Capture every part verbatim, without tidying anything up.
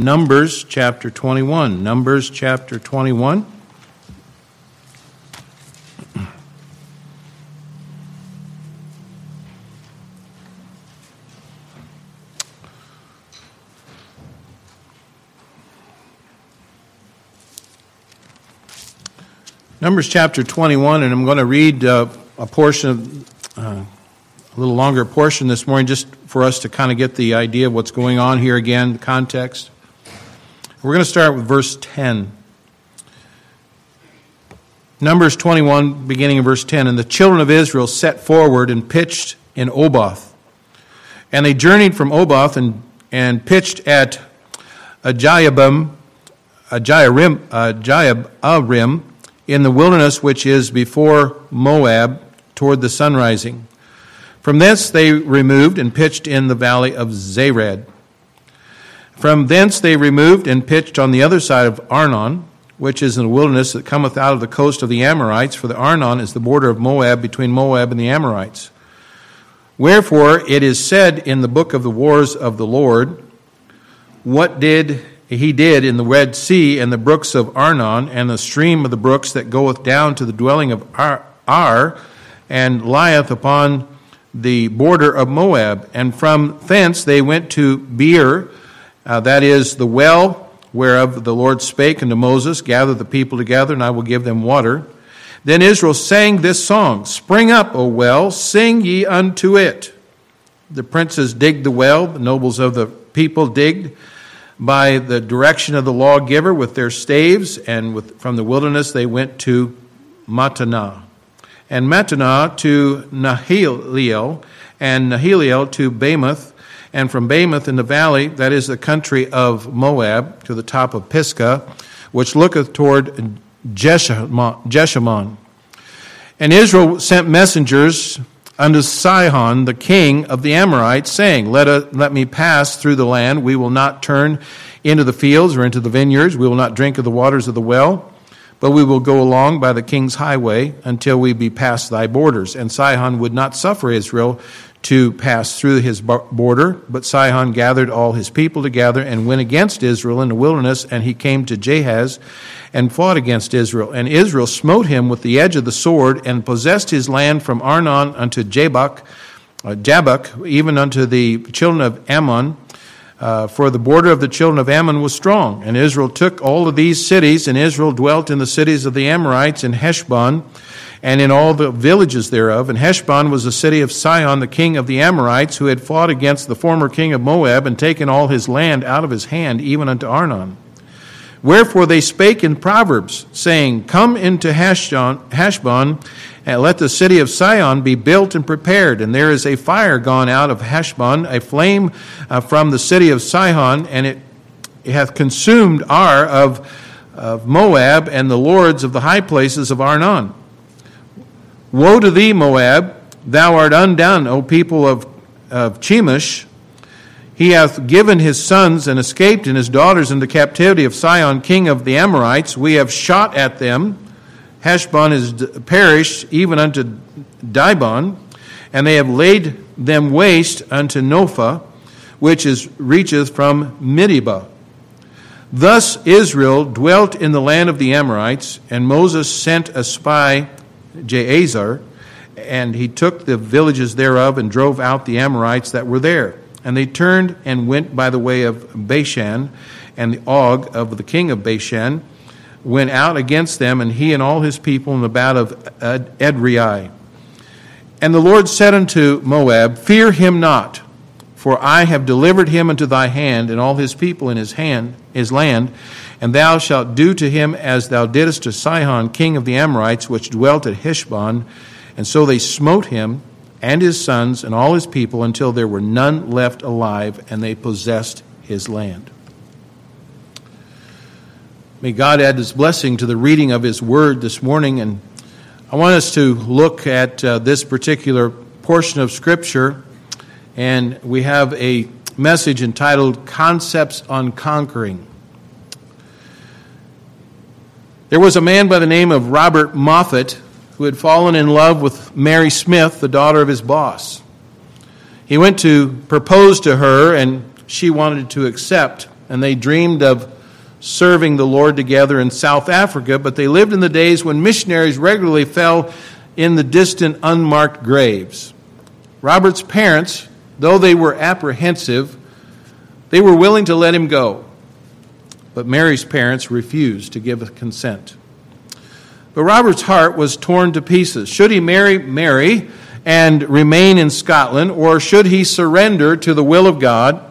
Numbers chapter twenty-one. Numbers chapter twenty-one. Numbers chapter twenty-one, and I'm going to read uh, a portion of, uh, a little longer portion this morning, just for us to kind of get the idea of what's going on here again, the context. We're going to start with verse ten. Numbers twenty-one, beginning in verse ten. And the children of Israel set forward and pitched in Oboth. And they journeyed from Oboth and, and pitched at Iye-abarim, Iye-abarim in the wilderness which is before Moab toward the sunrising. From thence they removed and pitched in the valley of Zered. From thence they removed and pitched on the other side of Arnon, which is in the wilderness that cometh out of the coast of the Amorites, for the Arnon is the border of Moab, between Moab and the Amorites. Wherefore it is said in the book of the wars of the Lord, what did he did in the Red Sea, and the brooks of Arnon, and the stream of the brooks that goeth down to the dwelling of Ar, Ar and lieth upon the border of Moab. And from thence they went to Beer, Uh, that is the well whereof the Lord spake unto Moses, gather the people together, and I will give them water. Then Israel sang this song, spring up, O well, sing ye unto it. The princes digged the well, the nobles of the people digged by the direction of the lawgiver with their staves, and with, from the wilderness they went to Matanah. And Matanah to Nahiliel, and Nahiliel to Bamoth, and from Bamoth in the valley, that is the country of Moab, to the top of Pisgah, which looketh toward Jeshamon. And Israel sent messengers unto Sihon, the king of the Amorites, saying, Let a, let me pass through the land. We will not turn into the fields or into the vineyards. We will not drink of the waters of the well, but we will go along by the king's highway until we be past thy borders. And Sihon would not suffer Israel to pass through his border. But Sihon gathered all his people together and went against Israel in the wilderness, and he came to Jahaz and fought against Israel. And Israel smote him with the edge of the sword and possessed his land from Arnon unto Jabbok, uh, Jabbok even unto the children of Ammon, uh, for the border of the children of Ammon was strong. And Israel took all of these cities, and Israel dwelt in the cities of the Amorites in Heshbon, and in all the villages thereof. And Heshbon was the city of Sihon, the king of the Amorites, who had fought against the former king of Moab, and taken all his land out of his hand, even unto Arnon. Wherefore they spake in Proverbs, saying, Come into Heshbon, and let the city of Sihon be built and prepared. And there is a fire gone out of Heshbon, a flame from the city of Sihon, and it hath consumed Ar of, of Moab, and the lords of the high places of Arnon. Woe to thee, Moab, thou art undone, O people of, of Chemosh. He hath given his sons and escaped, and his daughters into captivity of Sihon, king of the Amorites. We have shot at them. Heshbon is perished, even unto Dibon, and they have laid them waste unto Nophah, which is reacheth from Medeba. Thus Israel dwelt in the land of the Amorites, and Moses sent a spy, Jahazar, and he took the villages thereof and drove out the Amorites that were there. And they turned and went by the way of Bashan, and the Og of the king of Bashan went out against them, and he and all his people in the battle of Edrei. And the Lord said unto Moab, Fear him not, for I have delivered him into thy hand, and all his people in his hand, his land, and thou shalt do to him as thou didst to Sihon, king of the Amorites, which dwelt at Heshbon. And so they smote him and his sons and all his people until there were none left alive, and they possessed his land. May God add his blessing to the reading of his word this morning. And I want us to look at uh, this particular portion of Scripture. And we have a message entitled, Concepts on Conquering. There was a man by the name of Robert Moffat who had fallen in love with Mary Smith, the daughter of his boss. He went to propose to her, and she wanted to accept. and they dreamed of serving the Lord together in South Africa, but they lived in the days when missionaries regularly fell in the distant, unmarked graves. Robert's parents, though they were apprehensive, they were willing to let him go. But Mary's parents refused to give consent. But Robert's heart was torn to pieces. Should he marry Mary and remain in Scotland, or should he surrender to the will of God?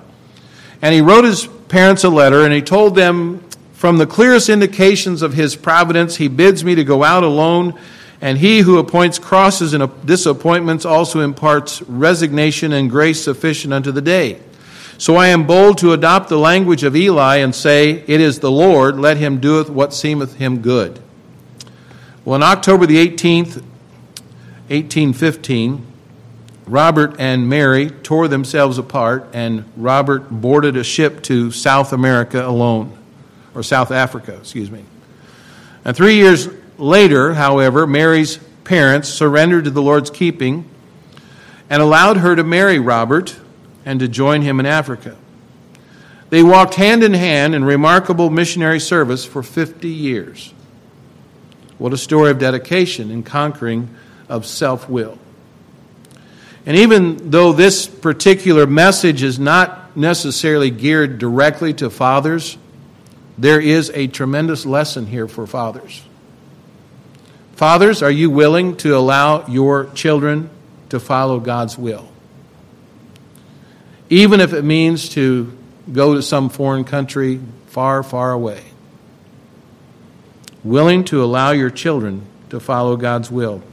And he wrote his parents a letter, and he told them, "From the clearest indications of his providence, he bids me to go out alone, and he who appoints crosses and disappointments also imparts resignation and grace sufficient unto the day. So I am bold to adopt the language of Eli and say, it is the Lord, let him doeth what seemeth him good." Well, on October the eighteenth, eighteen fifteen, Robert and Mary tore themselves apart, and Robert boarded a ship to South America alone, or South Africa, excuse me. And three years later, however, Mary's parents surrendered to the Lord's keeping and allowed her to marry Robert and to join him in Africa. They walked hand in hand in remarkable missionary service for fifty years. What a story of dedication and conquering of self-will. And even though this particular message is not necessarily geared directly to fathers, there is a tremendous lesson here for fathers. Fathers, are you willing to allow your children to follow God's will? Even if it means to go to some foreign country far, far away. Willing to allow your children to follow God's will.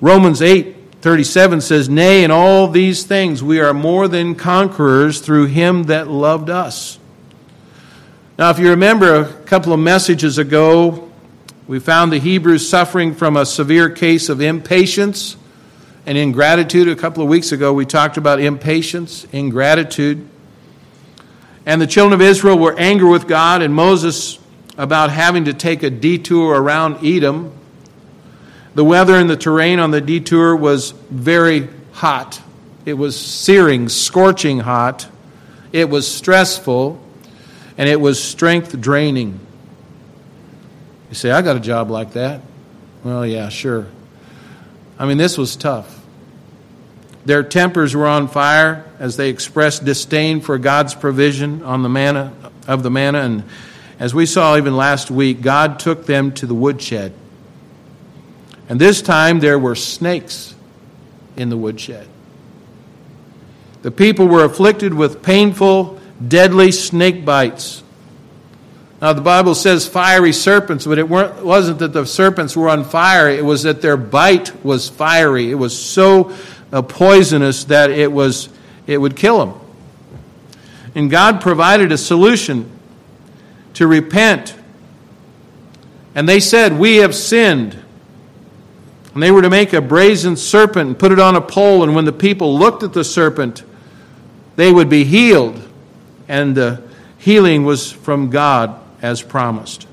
Romans eight thirty-seven says, "Nay, in all these things we are more than conquerors through him that loved us." Now, if you remember a couple of messages ago, we found the Hebrews suffering from a severe case of impatience and ingratitude. A couple of weeks ago, we talked about impatience, ingratitude. And the children of Israel were angry with God and Moses about having to take a detour around Edom. The weather and the terrain on the detour was very hot. It was searing, scorching hot. It was stressful, and it was strength draining. You say, "I got a job like that." Well, yeah, sure. I mean, this was tough. Their tempers were on fire as they expressed disdain for God's provision on the manna of the manna, and as we saw even last week, God took them to the woodshed. And this time there were snakes in the woodshed. The people were afflicted with painful, deadly snake bites. Now the Bible says fiery serpents, but it weren't, wasn't that the serpents were on fire. It was that their bite was fiery. It was so uh, poisonous that it was it would kill them. And God provided a solution to repent. And they said, "We have sinned." And they were to make a brazen serpent and put it on a pole. And when the people looked at the serpent, they would be healed. And the healing was from God as promised.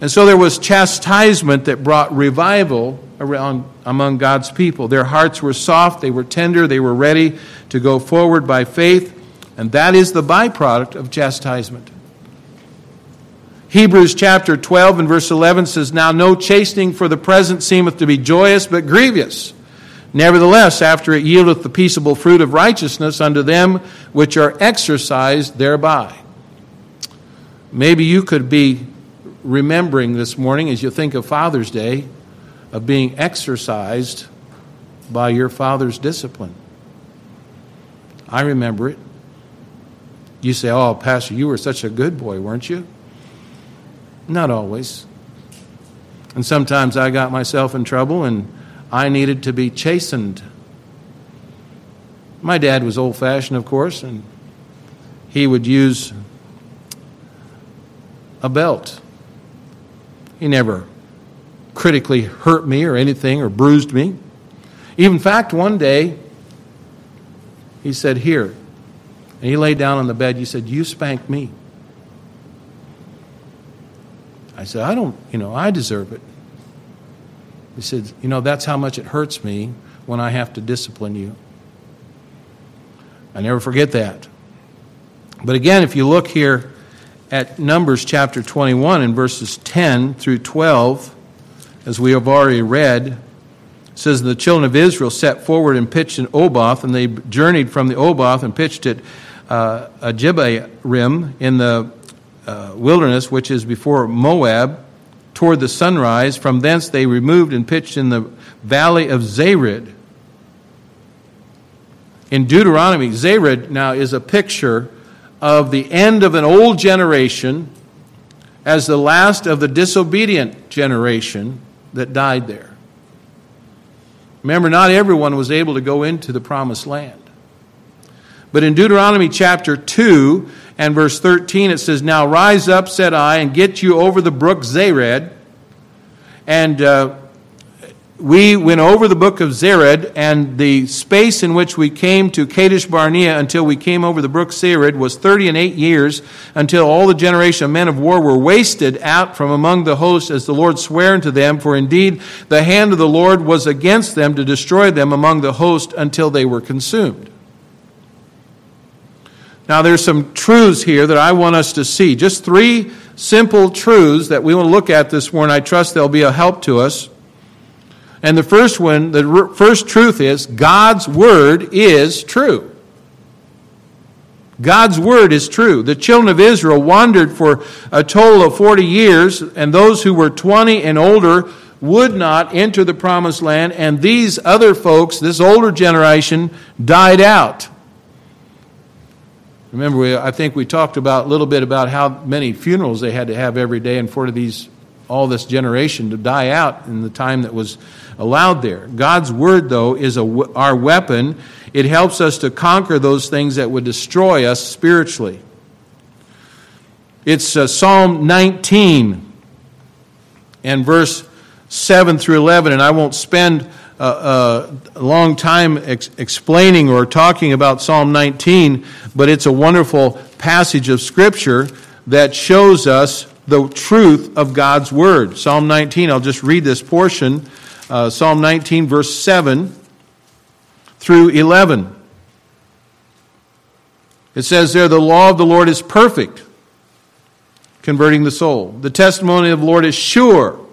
And so there was chastisement that brought revival around, among God's people. Their hearts were soft, they were tender, they were ready to go forward by faith. And that is the byproduct of chastisement. Hebrews chapter twelve and verse eleven says, "Now no chastening for the present seemeth to be joyous, but grievous. Nevertheless, after it yieldeth the peaceable fruit of righteousness unto them which are exercised thereby." Maybe you could be remembering this morning, as you think of Father's Day, of being exercised by your father's discipline. I remember it. You say, "Oh, Pastor, you were such a good boy, weren't you?" Not always. And sometimes I got myself in trouble and I needed to be chastened. My dad was old-fashioned, of course, and he would use a belt. He never critically hurt me or anything or bruised me. In fact, one day, he said, "Here." And he lay down on the bed. He said, "You spanked me." I said, "I don't, you know, I deserve it." He said, "You know, that's how much it hurts me when I have to discipline you." I never forget that. But again, if you look here at Numbers chapter twenty-one and verses ten through twelve, as we have already read, it says, "The children of Israel set forward and pitched in Oboth, and they journeyed from the Oboth and pitched at uh, Iye-abarim in the uh, wilderness, which is before Moab, toward the sunrise. From thence they removed and pitched in the valley of Zered." In Deuteronomy, Zered now is a picture of the end of an old generation as the last of the disobedient generation that died there. Remember, not everyone was able to go into the promised land. But in Deuteronomy chapter two and verse thirteen, it says, "Now rise up, said I, and get you over the brook Zered. And uh, we went over the brook of Zered, and the space in which we came to Kadesh Barnea until we came over the brook Zered was thirty and eight years, until all the generation of men of war were wasted out from among the host, as the Lord sware unto them. For indeed the hand of the Lord was against them to destroy them among the host until they were consumed." Now there's some truths here that I want us to see. Just three simple truths that we want to look at this morning. I trust they'll be a help to us. And the first one, the first truth is, God's word is true. God's word is true. The children of Israel wandered for a total of forty years, and those who were twenty and older would not enter the promised land, and these other folks, this older generation, died out. Remember, we, I think we talked about a little bit about how many funerals they had to have every day in front of these, all this generation to die out in the time that was allowed there. God's word, though, is a, our weapon. It helps us to conquer those things that would destroy us spiritually. It's uh, Psalm nineteen and verse seven through eleven, and I won't spend a uh, uh, long time ex- explaining or talking about Psalm nineteen, but it's a wonderful passage of Scripture that shows us the truth of God's word. Psalm nineteen, I'll just read this portion. Uh, Psalm nineteen, verse seven through eleven. It says there, "The law of the Lord is perfect, converting the soul. The testimony of the Lord is sure,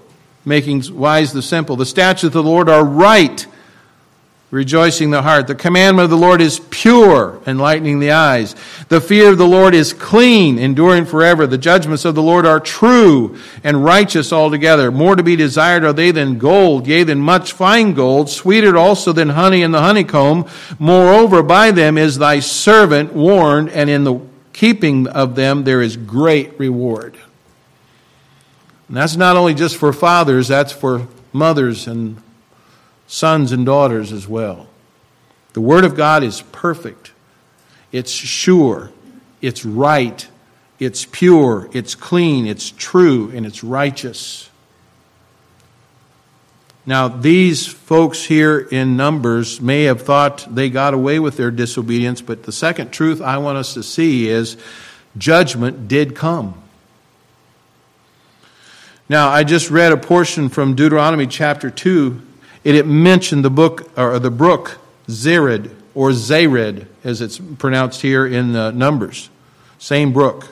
making wise the simple. The statutes of the Lord are right, rejoicing the heart. The commandment of the Lord is pure, enlightening the eyes. The fear of the Lord is clean, enduring forever. The judgments of the Lord are true and righteous altogether. More to be desired are they than gold, yea, than much fine gold, sweeter also than honey and the honeycomb. Moreover, by them is thy servant warned, and in the keeping of them there is great reward." And that's not only just for fathers, that's for mothers and sons and daughters as well. The word of God is perfect. It's sure. It's right. It's pure. It's clean. It's true. And it's righteous. Now, these folks here in Numbers may have thought they got away with their disobedience, but the second truth I want us to see is judgment did come. Now, I just read a portion from Deuteronomy chapter two, and it mentioned the book or the brook Zered, or Zered, as it's pronounced here in the Numbers. Same brook.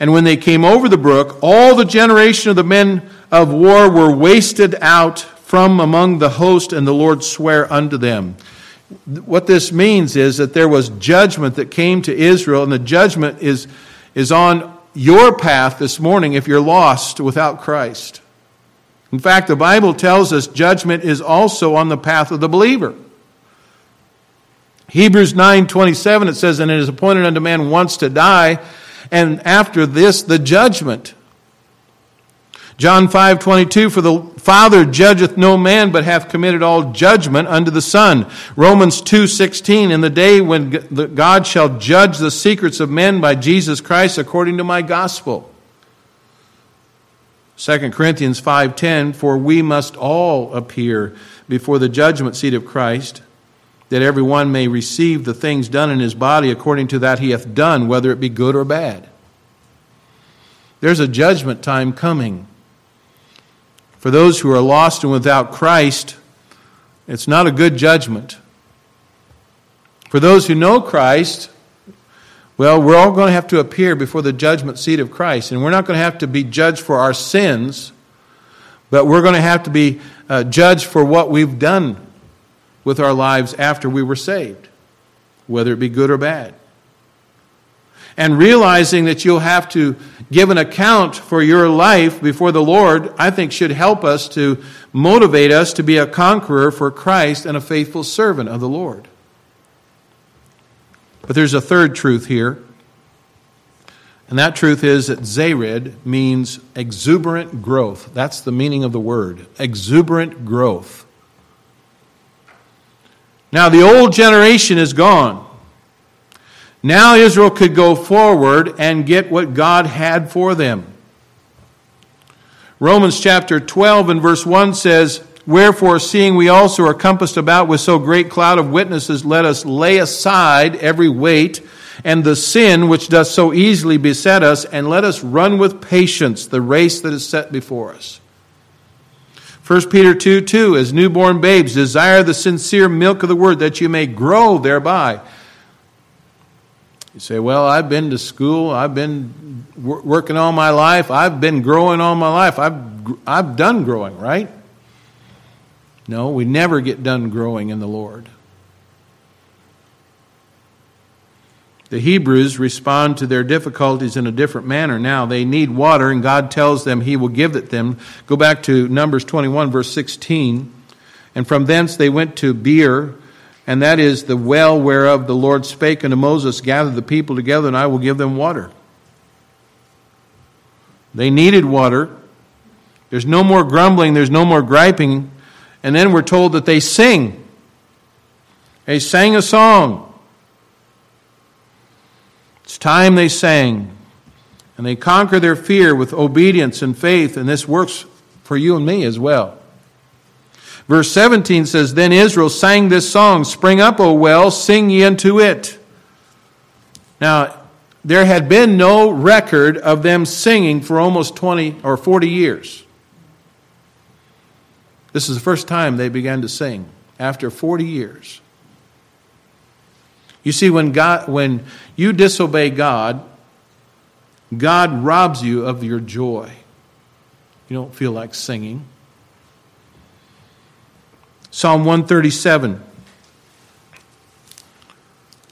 "And when they came over the brook, all the generation of the men of war were wasted out from among the host, and the Lord sware unto them." What this means is that there was judgment that came to Israel, and the judgment is, is on your path this morning if you're lost without Christ. In fact, the Bible tells us judgment is also on the path of the believer. Hebrews nine twenty-seven, it says, "And it is appointed unto man once to die, and after this the judgment." John five twenty-two, "For the Father judgeth no man, but hath committed all judgment unto the Son." Romans two sixteen, "In the day when God shall judge the secrets of men by Jesus Christ according to my gospel." Second Corinthians five ten, "For we must all appear before the judgment seat of Christ, that every one may receive the things done in his body according to that he hath done, whether it be good or bad." There's a judgment time coming. For those who are lost and without Christ, it's not a good judgment. For those who know Christ, Well, we're all going to have to appear before the judgment seat of Christ, and we're not going to have to be judged for our sins, but we're going to have to be uh, judged for what we've done with our lives after we were saved, whether it be good or bad. And realizing that you'll have to give an account for your life before the Lord, I think should help us to motivate us to be a conqueror for Christ and a faithful servant of the Lord. But there's a third truth here. And that truth is that Zered means exuberant growth. That's the meaning of the word. Exuberant growth. Now the old generation is gone. Now Israel could go forward and get what God had for them. Romans chapter twelve and verse one says, "Wherefore, seeing we also are compassed about with so great cloud of witnesses, let us lay aside every weight and the sin which doth so easily beset us, and let us run with patience the race that is set before us." First Peter two two, "As newborn babes, desire the sincere milk of the word, that you may grow thereby." You say, "Well, I've been to school, I've been wor- working all my life, I've been growing all my life, I've I've done growing, right?" No, we never get done growing in the Lord. The Hebrews respond to their difficulties in a different manner now. They need water, and God tells them he will give it them. Go back to Numbers twenty-one, verse sixteen. "And from thence they went to Beer, and that is the well whereof the Lord spake unto Moses, Gather the people together, and I will give them water." They needed water. There's no more grumbling. There's no more griping. And then we're told that they sing. They sang a song. It's time they sang. And they conquer their fear with obedience and faith. And this works for you and me as well. Verse seventeen says, "Then Israel sang this song, Spring up, O well, sing ye unto it." Now, there had been no record of them singing for almost twenty or forty years. This is the first time they began to sing after forty years. You see, when God, when you disobey God, God robs you of your joy. You don't feel like singing. Psalm one thirty-seven.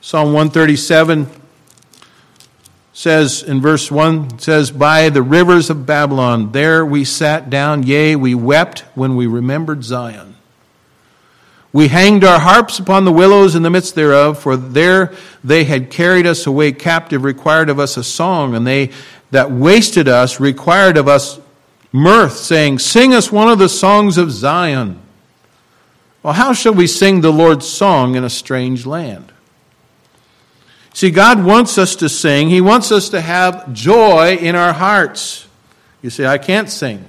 Psalm one thirty-seven says in verse one, says, "By the rivers of Babylon, there we sat down, yea, we wept when we remembered Zion. We hanged our harps upon the willows in the midst thereof, for there they had carried us away captive, required of us a song, and they that wasted us required of us mirth, saying, Sing us one of the songs of Zion." Well, how shall we sing the Lord's song in a strange land? See, God wants us to sing. He wants us to have joy in our hearts. You say, "I can't sing.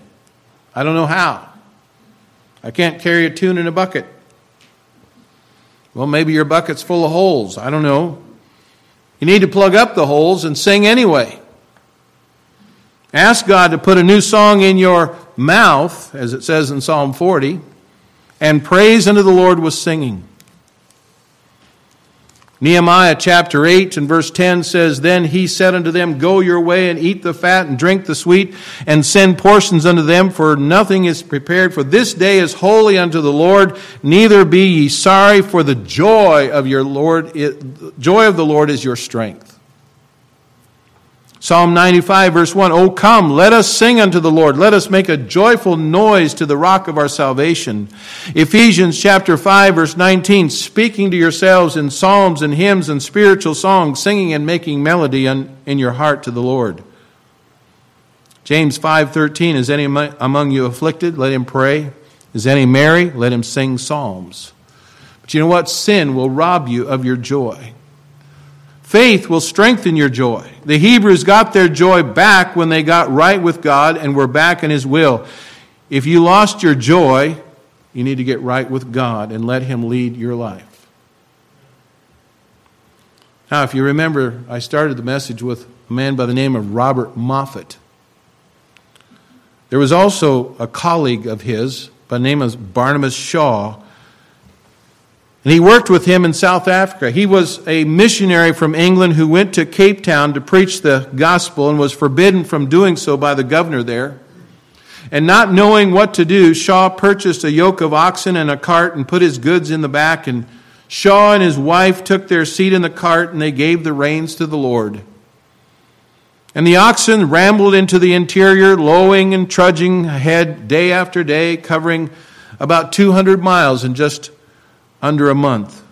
I don't know how. I can't carry a tune in a bucket." Well, maybe your bucket's full of holes. I don't know. You need to plug up the holes and sing anyway. Ask God to put a new song in your mouth, as it says in Psalm forty, and praise unto the Lord was singing. Nehemiah chapter eight and verse ten says, "Then he said unto them, Go your way and eat the fat and drink the sweet and send portions unto them, for nothing is prepared. For this day is holy unto the Lord. Neither be ye sorry, for the joy of your Lord, joy of the Lord is your strength." Psalm ninety-five verse one, "O come, let us sing unto the Lord. Let us make a joyful noise to the rock of our salvation." Ephesians chapter five verse nineteen, "Speaking to yourselves in psalms and hymns and spiritual songs, singing and making melody in your heart to the Lord." James five thirteen, "Is any among you afflicted? Let him pray. Is any merry? Let him sing psalms." But you know what? Sin will rob you of your joy. Faith will strengthen your joy. The Hebrews got their joy back when they got right with God and were back in His will. If you lost your joy, you need to get right with God and let Him lead your life. Now, if you remember, I started the message with a man by the name of Robert Moffat. There was also a colleague of his by the name of Barnabas Shaw And he worked with him in South Africa. He was a missionary from England who went to Cape Town to preach the gospel and was forbidden from doing so by the governor there. And not knowing what to do, Shaw purchased a yoke of oxen and a cart and put his goods in the back. And Shaw and his wife took their seat in the cart, and they gave the reins to the Lord. And the oxen rambled into the interior, lowing and trudging ahead day after day, covering about two hundred miles in just under a month.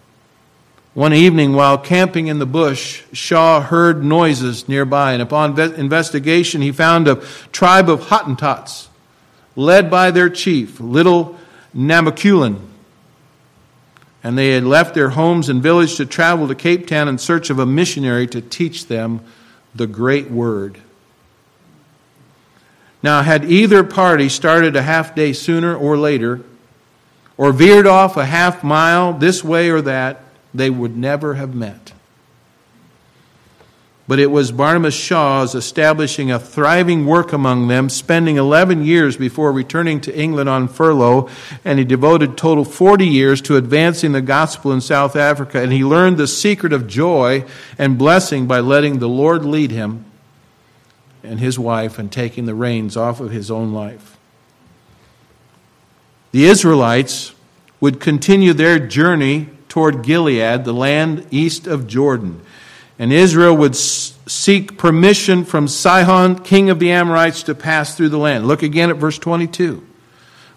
One evening, while camping in the bush, Shaw heard noises nearby, and upon investigation, he found a tribe of Hottentots, led by their chief, Little Namaqualan. And they had left their homes and village to travel to Cape Town in search of a missionary to teach them the great word. Now, had either party started a half day sooner or later, or veered off a half mile this way or that, they would never have met. But it was Barnabas Shaw's establishing a thriving work among them, spending eleven years before returning to England on furlough, and he devoted total forty years to advancing the gospel in South Africa, and he learned the secret of joy and blessing by letting the Lord lead him and his wife and taking the reins off of his own life. The Israelites would continue their journey toward Gilead, the land east of Jordan. And Israel would seek permission from Sihon, king of the Amorites, to pass through the land. Look again at verse twenty-two.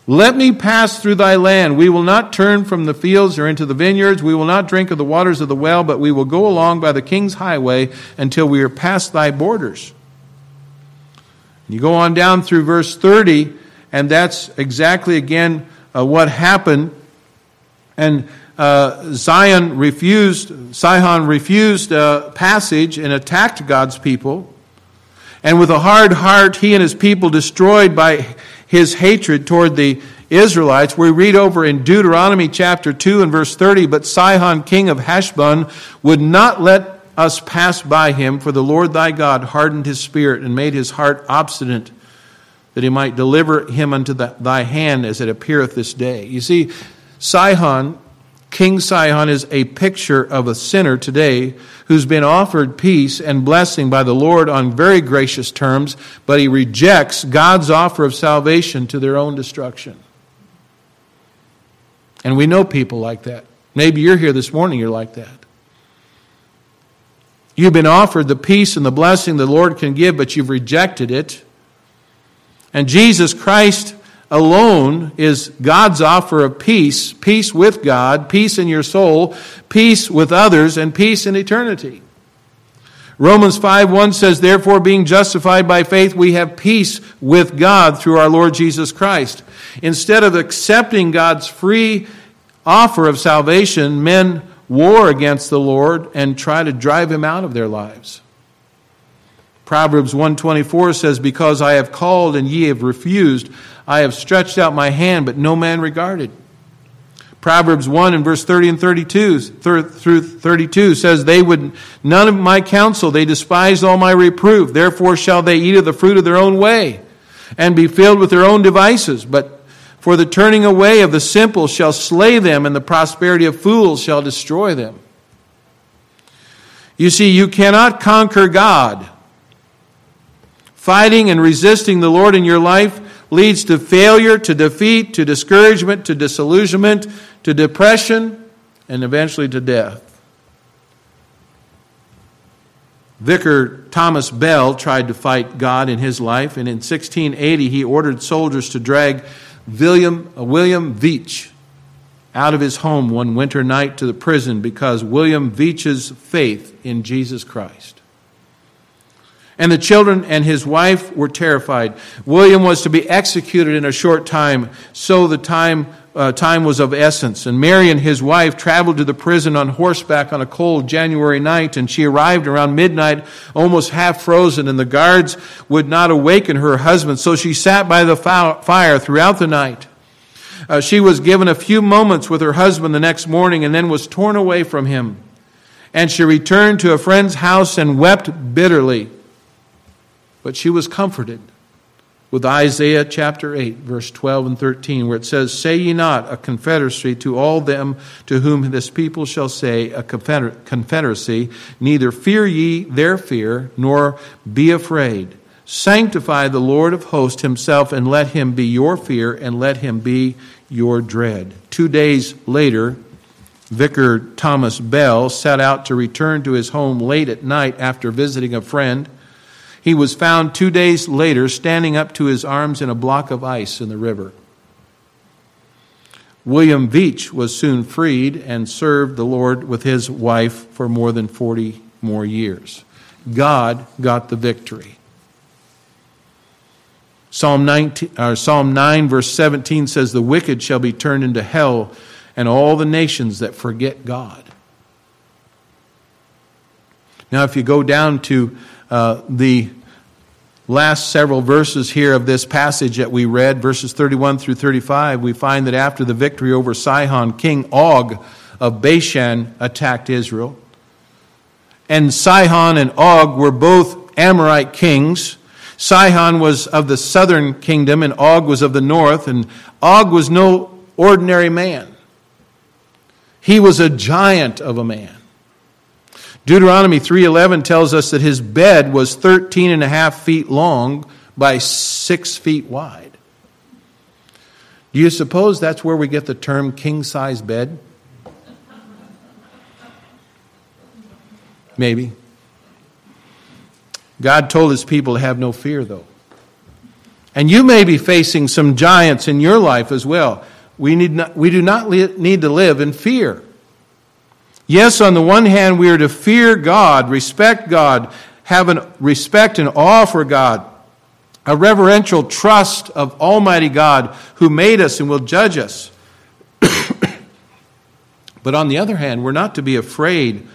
Let me pass through thy land. We will not turn from the fields or into the vineyards. We will not drink of the waters of the well, but we will go along by the king's highway until we are past thy borders. You go on down through verse thirty, and that's exactly again uh, what happened. And Uh, Zion refused, Sihon refused uh, passage and attacked God's people. And with a hard heart, he and his people destroyed by his hatred toward the Israelites. We read over in Deuteronomy chapter two and verse thirty, but Sihon, king of Heshbon, would not let us pass by him, for the Lord thy God hardened his spirit and made his heart obstinate, that he might deliver him unto the, thy hand as it appeareth this day. You see, Sihon, King Sihon, is a picture of a sinner today who's been offered peace and blessing by the Lord on very gracious terms, but he rejects God's offer of salvation to their own destruction. And we know people like that. Maybe you're here this morning, you're like that. You've been offered the peace and the blessing the Lord can give, but you've rejected it. And Jesus Christ alone is God's offer of peace, peace with God, peace in your soul, peace with others, and peace in eternity. Romans five one says, therefore, being justified by faith, we have peace with God through our Lord Jesus Christ. Instead of accepting God's free offer of salvation, men war against the Lord and try to drive him out of their lives. Proverbs one twenty-four says, because I have called and ye have refused, I have stretched out my hand, but no man regarded. Proverbs one and verse thirty and thirty-two through thirty-two says, they would none of my counsel, they despised all my reproof. Therefore shall they eat of the fruit of their own way, and be filled with their own devices. But for the turning away of the simple shall slay them, and the prosperity of fools shall destroy them. You see, you cannot conquer God. Fighting and resisting the Lord in your life leads to failure, to defeat, to discouragement, to disillusionment, to depression, and eventually to death. Vicar Thomas Bell tried to fight God in his life, and in sixteen eighty he ordered soldiers to drag William, William Veitch out of his home one winter night to the prison because William Veitch's faith in Jesus Christ. And the children and his wife were terrified. William was to be executed in a short time, so the time uh, time was of essence. And Mary and his wife traveled to the prison on horseback on a cold January night, and she arrived around midnight, almost half frozen, and the guards would not awaken her husband, so she sat by the fire throughout the night. Uh, she was given a few moments with her husband the next morning and then was torn away from him. And she returned to a friend's house and wept bitterly. But she was comforted with Isaiah chapter eight, verse twelve and thirteen, where it says, "Say ye not a confederacy to all them to whom this people shall say a confederacy, neither fear ye their fear, nor be afraid. Sanctify the Lord of hosts himself, and let him be your fear, and let him be your dread." Two days later, Vicar Thomas Bell set out to return to his home late at night after visiting a friend. He was found two days later standing up to his arms in a block of ice in the river. William Veitch was soon freed and served the Lord with his wife for more than forty more years. God got the victory. Psalm, nineteen, or Psalm nine verse seventeen says, "The wicked shall be turned into hell, and all the nations that forget God." Now if you go down to uh, the last several verses here of this passage that we read, verses thirty-one through thirty-five, we find that after the victory over Sihon, King Og of Bashan attacked Israel. And Sihon and Og were both Amorite kings. Sihon was of the southern kingdom, and Og was of the north, and Og was no ordinary man. He was a giant of a man. Deuteronomy three eleven tells us that his bed was thirteen and a half feet long by six feet wide. Do you suppose that's where we get the term king-size bed? Maybe. God told his people to have no fear, though. And you may be facing some giants in your life as well. We need not, we do not li- need to live in fear. Yes, on the one hand, we are to fear God, respect God, have an respect and awe for God, a reverential trust of Almighty God who made us and will judge us. But on the other hand, we're not to be afraid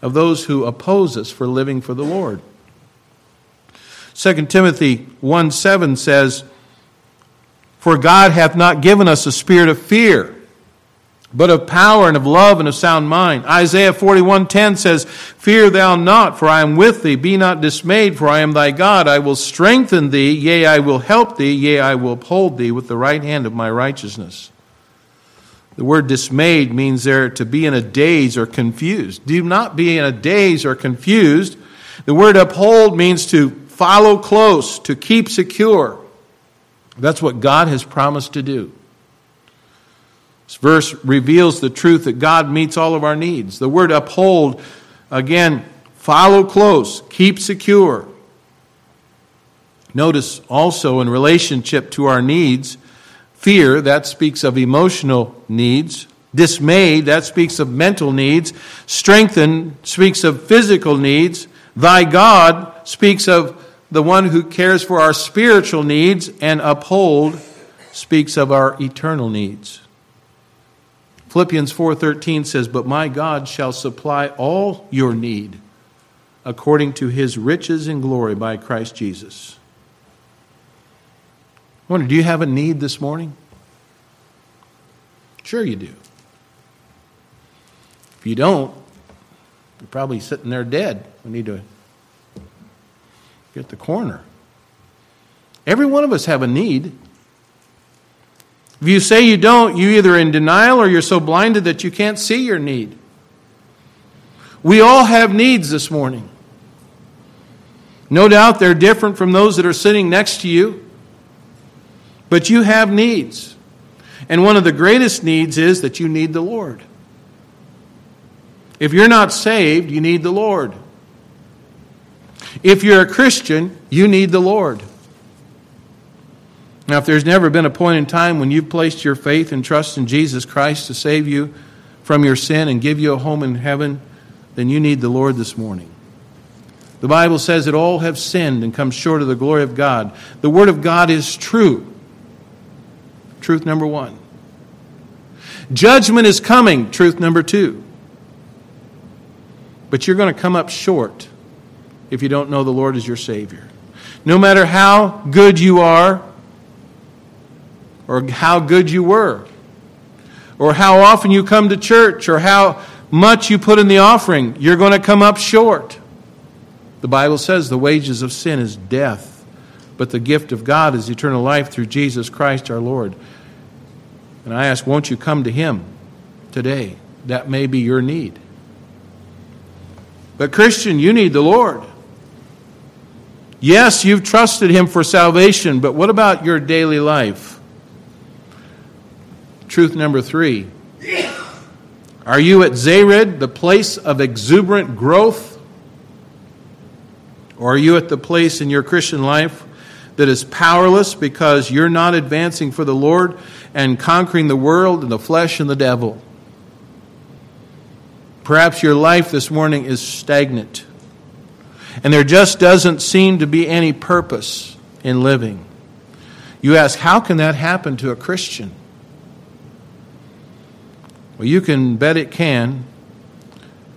of those who oppose us for living for the Lord. Second Timothy one seven says, "For God hath not given us a spirit of fear, but of power and of love and of sound mind." Isaiah forty-one ten says, "Fear thou not, for I am with thee. Be not dismayed, for I am thy God. I will strengthen thee, yea, I will help thee, yea, I will uphold thee with the right hand of my righteousness." The word dismayed means there to be in a daze or confused. Do not be in a daze or confused. The word uphold means to follow close, to keep secure. That's what God has promised to do. This verse reveals the truth that God meets all of our needs. The word uphold, again, follow close, keep secure. Notice also in relationship to our needs, fear, that speaks of emotional needs. Dismay, that speaks of mental needs. Strengthen speaks of physical needs. Thy God speaks of the one who cares for our spiritual needs, and uphold speaks of our eternal needs. Philippians four thirteen says, "But my God shall supply all your need according to his riches and glory by Christ Jesus." I wonder, do you have a need this morning? Sure you do. If you don't, you're probably sitting there dead. We need to get the corner. Every one of us have a need. If you say you don't, you're either in denial or you're so blinded that you can't see your need. We all have needs this morning. No doubt they're different from those that are sitting next to you, but you have needs. And one of the greatest needs is that you need the Lord. If you're not saved, you need the Lord. If you're a Christian, you need the Lord. Now, if there's never been a point in time when you've placed your faith and trust in Jesus Christ to save you from your sin and give you a home in heaven, then you need the Lord this morning. The Bible says that all have sinned and come short of the glory of God. The Word of God is true. Truth number one. Judgment is coming. Truth number two. But you're going to come up short if you don't know the Lord as your Savior. No matter how good you are, or how good you were, or how often you come to church, or how much you put in the offering, you're going to come up short. The Bible says the wages of sin is death, but the gift of God is eternal life through Jesus Christ our Lord. And I ask, won't you come to him today? That may be your need. But Christian, you need the Lord. Yes, you've trusted him for salvation, but what about your daily life? Truth number three. Are you at Zered, the place of exuberant growth? Or are you at the place in your Christian life that is powerless because you're not advancing for the Lord and conquering the world and the flesh and the devil? Perhaps your life this morning is stagnant, and there just doesn't seem to be any purpose in living. You ask, how can that happen to a Christian? Well, you can bet it can,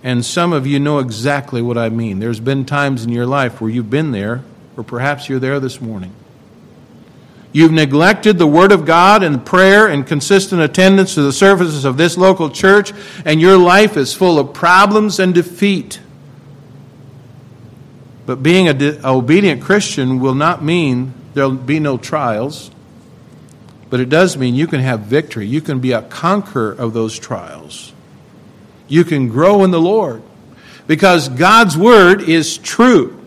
and some of you know exactly what I mean. There's been times in your life where you've been there, or perhaps you're there this morning. You've neglected the Word of God and prayer and consistent attendance to the services of this local church, and your life is full of problems and defeat. But being an obedient Christian will not mean there'll be no trials, but it does mean you can have victory. You can be a conqueror of those trials. You can grow in the Lord because God's word is true.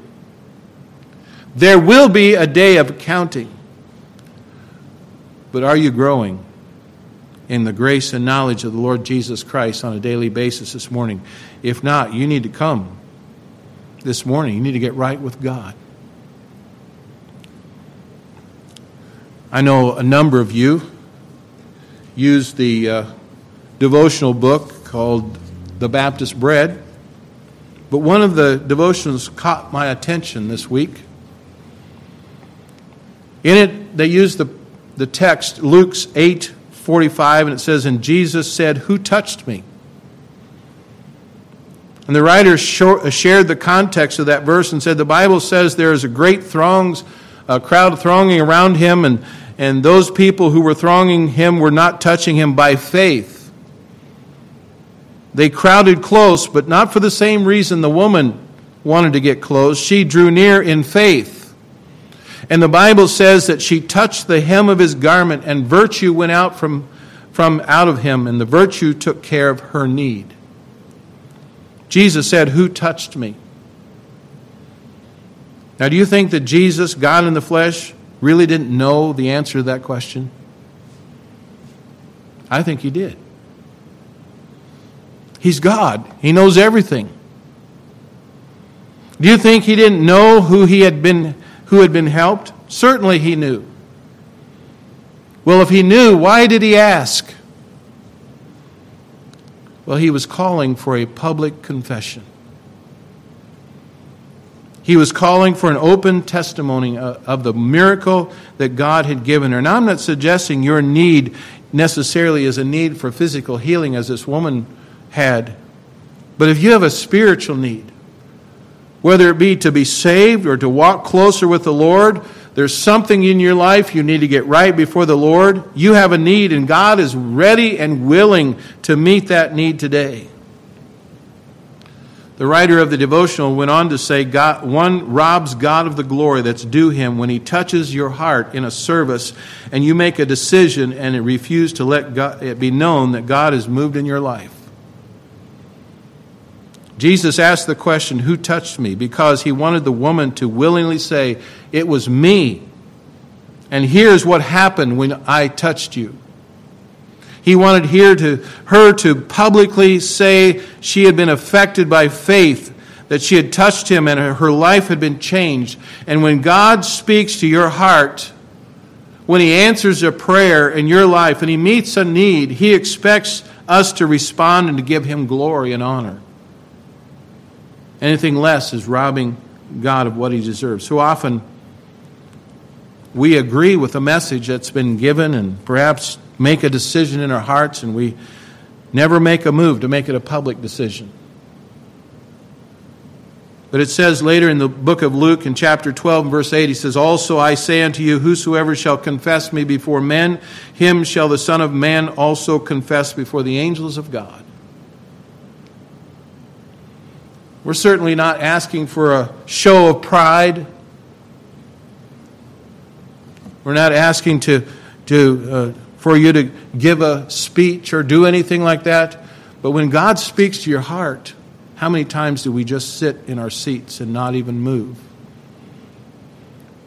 There will be a day of accounting. But are you growing in the grace and knowledge of the Lord Jesus Christ on a daily basis this morning? If not, you need to come. This morning, you need to get right with God. I know a number of you use the uh, devotional book called The Baptist Bread, but one of the devotions caught my attention this week. In it, they use the, the text Luke eight forty-five, and it says, "And Jesus said, 'Who touched me?'" And the writer shared the context of that verse and said, the Bible says there is a great throngs, a crowd thronging around him, and, and those people who were thronging him were not touching him by faith. They crowded close, but not for the same reason the woman wanted to get close. She drew near in faith. And the Bible says that she touched the hem of his garment, and virtue went out from, from out of him, and the virtue took care of her need. Jesus said, "Who touched me?" Now, do you think that Jesus, God in the flesh, really didn't know the answer to that question? I think he did. He's God. He knows everything. Do you think he didn't know who he had been, who had been helped? Certainly he knew. Well, if he knew, why did he ask? Well, he was calling for a public confession. He was calling for an open testimony of the miracle that God had given her. Now, I'm not suggesting your need necessarily is a need for physical healing as this woman had. But if you have a spiritual need, whether it be to be saved or to walk closer with the Lord, there's something in your life you need to get right before the Lord. You have a need, and God is ready and willing to meet that need today. The writer of the devotional went on to say, God, one robs God of the glory that's due him when he touches your heart in a service and you make a decision and refuse to let God, it be known that God has moved in your life. Jesus asked the question, "Who touched me?" because he wanted the woman to willingly say, "It was me. And here's what happened when I touched you." He wanted here to, her to publicly say she had been affected by faith, that she had touched him and her life had been changed. And when God speaks to your heart, when he answers a prayer in your life and he meets a need, he expects us to respond and to give him glory and honor. Anything less is robbing God of what he deserves. So often we agree with a message that's been given and perhaps make a decision in our hearts, and we never make a move to make it a public decision. But it says later in the book of Luke in chapter twelve, verse eight, he says, "Also I say unto you, whosoever shall confess me before men, him shall the Son of Man also confess before the angels of God." We're certainly not asking for a show of pride. We're not asking to to uh, for you to give a speech or do anything like that. But when God speaks to your heart, how many times do we just sit in our seats and not even move?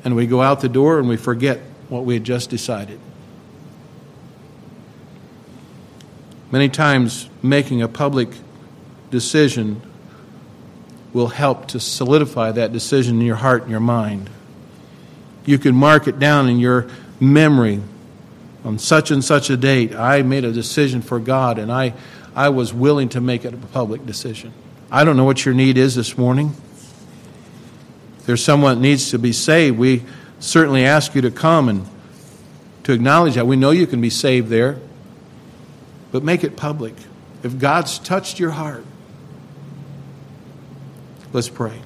And we go out the door and we forget what we had just decided. Many times making a public decision will help to solidify that decision in your heart and your mind. You can mark it down in your memory. On such and such a date, I made a decision for God, and I, I was willing to make it a public decision. I don't know what your need is this morning. If there's someone that needs to be saved, we certainly ask you to come and to acknowledge that. We know you can be saved there, but make it public. If God's touched your heart, let's pray.